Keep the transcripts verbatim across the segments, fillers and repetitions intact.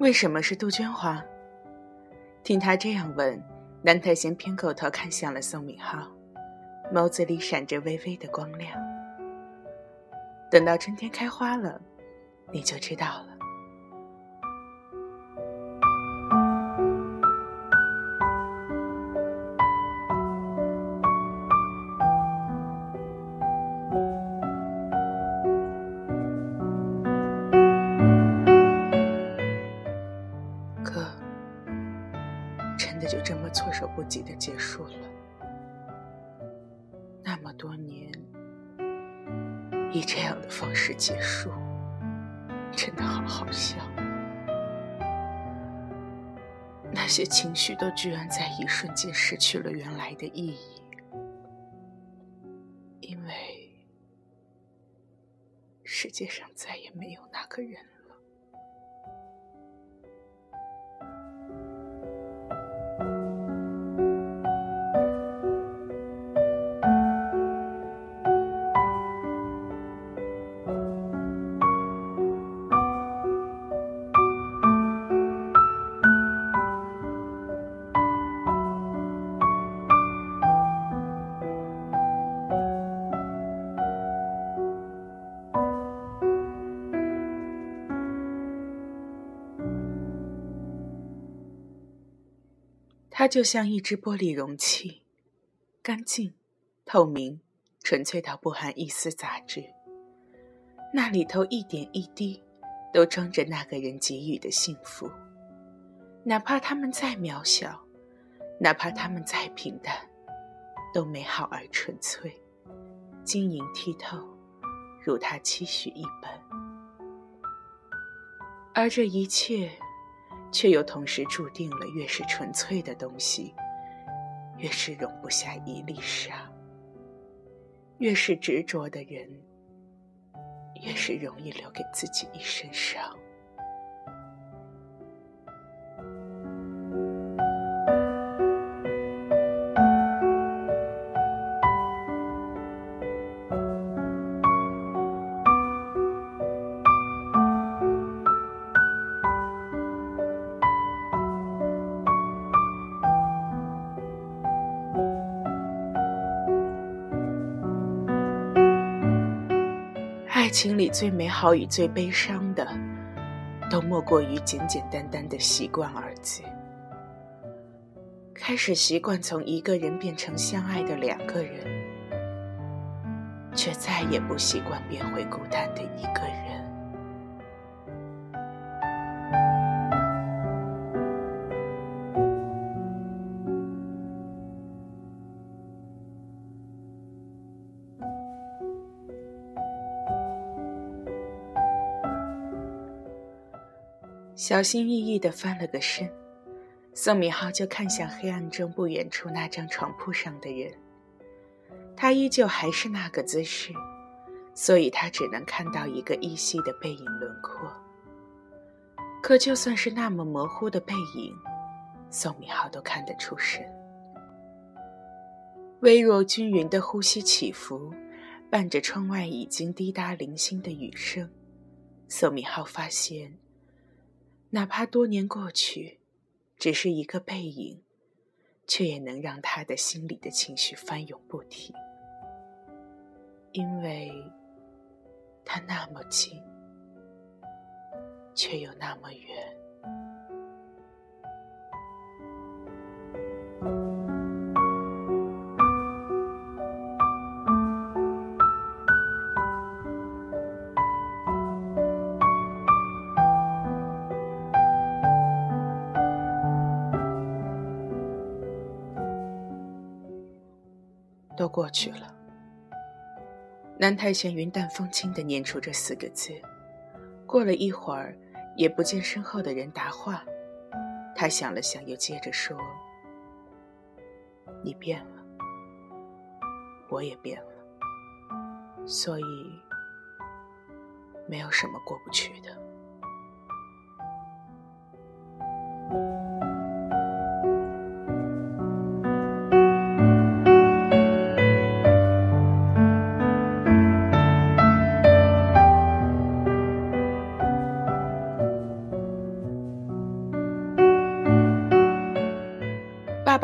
为什么是杜鹃花？听他这样问，南台贤偏口头看向了宋敏浩，眸子里闪着微微的光亮。等到春天开花了，你就知道了。就这么措手不及地结束了，那么多年以这样的方式结束，真的好好笑。那些情绪都居然在一瞬间失去了原来的意义，因为世界上再也没有那个人了。它就像一只玻璃容器，干净、透明，纯粹到不含一丝杂质。那里头一点一滴，都装着那个人给予的幸福。哪怕他们再渺小，哪怕他们再平淡，都美好而纯粹，晶莹剔透，如他期许一般。而这一切却又同时注定了，越是纯粹的东西，越是容不下一粒沙；越是执着的人，越是容易留给自己一身伤。爱情里最美好与最悲伤的，都莫过于简简单单的习惯二字。开始习惯从一个人变成相爱的两个人，却再也不习惯变回孤单的一个人。小心翼翼地翻了个身，宋敏浩就看向黑暗中不远处那张床铺上的人。他依旧还是那个姿势，所以他只能看到一个依稀的背影轮廓。可就算是那么模糊的背影，宋敏浩都看得出神。微弱均匀的呼吸起伏，伴着窗外已经滴答零星的雨声，宋敏浩发现哪怕多年过去，只是一个背影，却也能让他的心里的情绪翻涌不停。因为他那么近，却又那么远。都过去了。南台贤云淡风轻地念出这四个字，过了一会儿，也不见身后的人答话。他想了想，又接着说：“你变了，我也变了，所以没有什么过不去的。”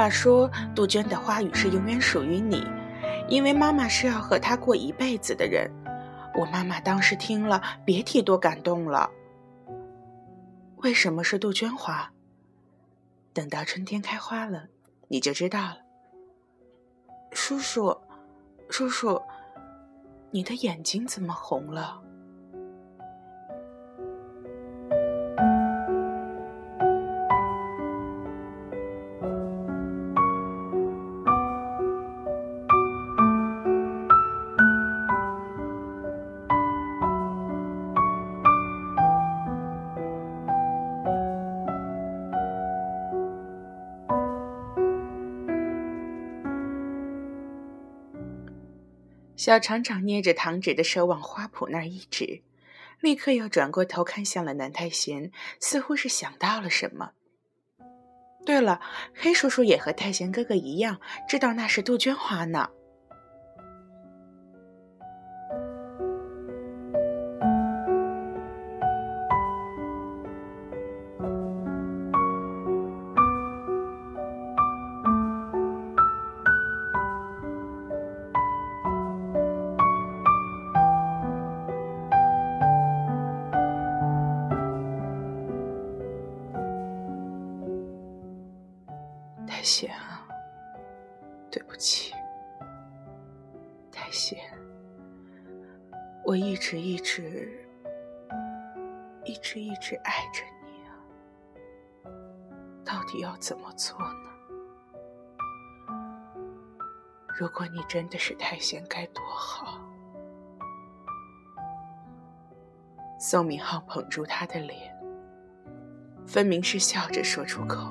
爸说，杜鹃的花语是永远属于你，因为妈妈是要和她过一辈子的人。我妈妈当时听了，别提多感动了。为什么是杜鹃花？等到春天开花了，你就知道了。叔叔，叔叔，你的眼睛怎么红了？小厂长捏着糖纸的手往花圃那儿一指，立刻又转过头看向了南太贤，似乎是想到了什么。对了，黑叔叔也和太贤哥哥一样，知道那是杜鹃花呢。太贤啊，对不起，太贤，我一直一直一直一直爱着你啊，到底要怎么做呢？如果你真的是太贤该多好。宋明浩捧住他的脸，分明是笑着说出口，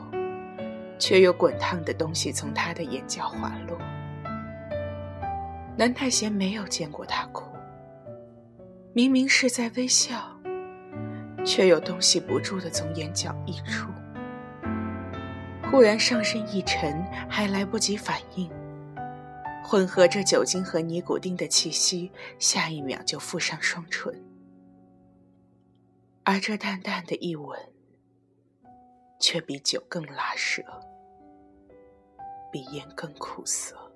却有滚烫的东西从他的眼角滑落。南太贤没有见过他哭，明明是在微笑，却有东西不住地从眼角溢出。忽然上身一沉，还来不及反应，混合着酒精和尼古丁的气息，下一秒就附上双唇。而这淡淡的一吻，却比酒更辣舌，比烟更苦涩。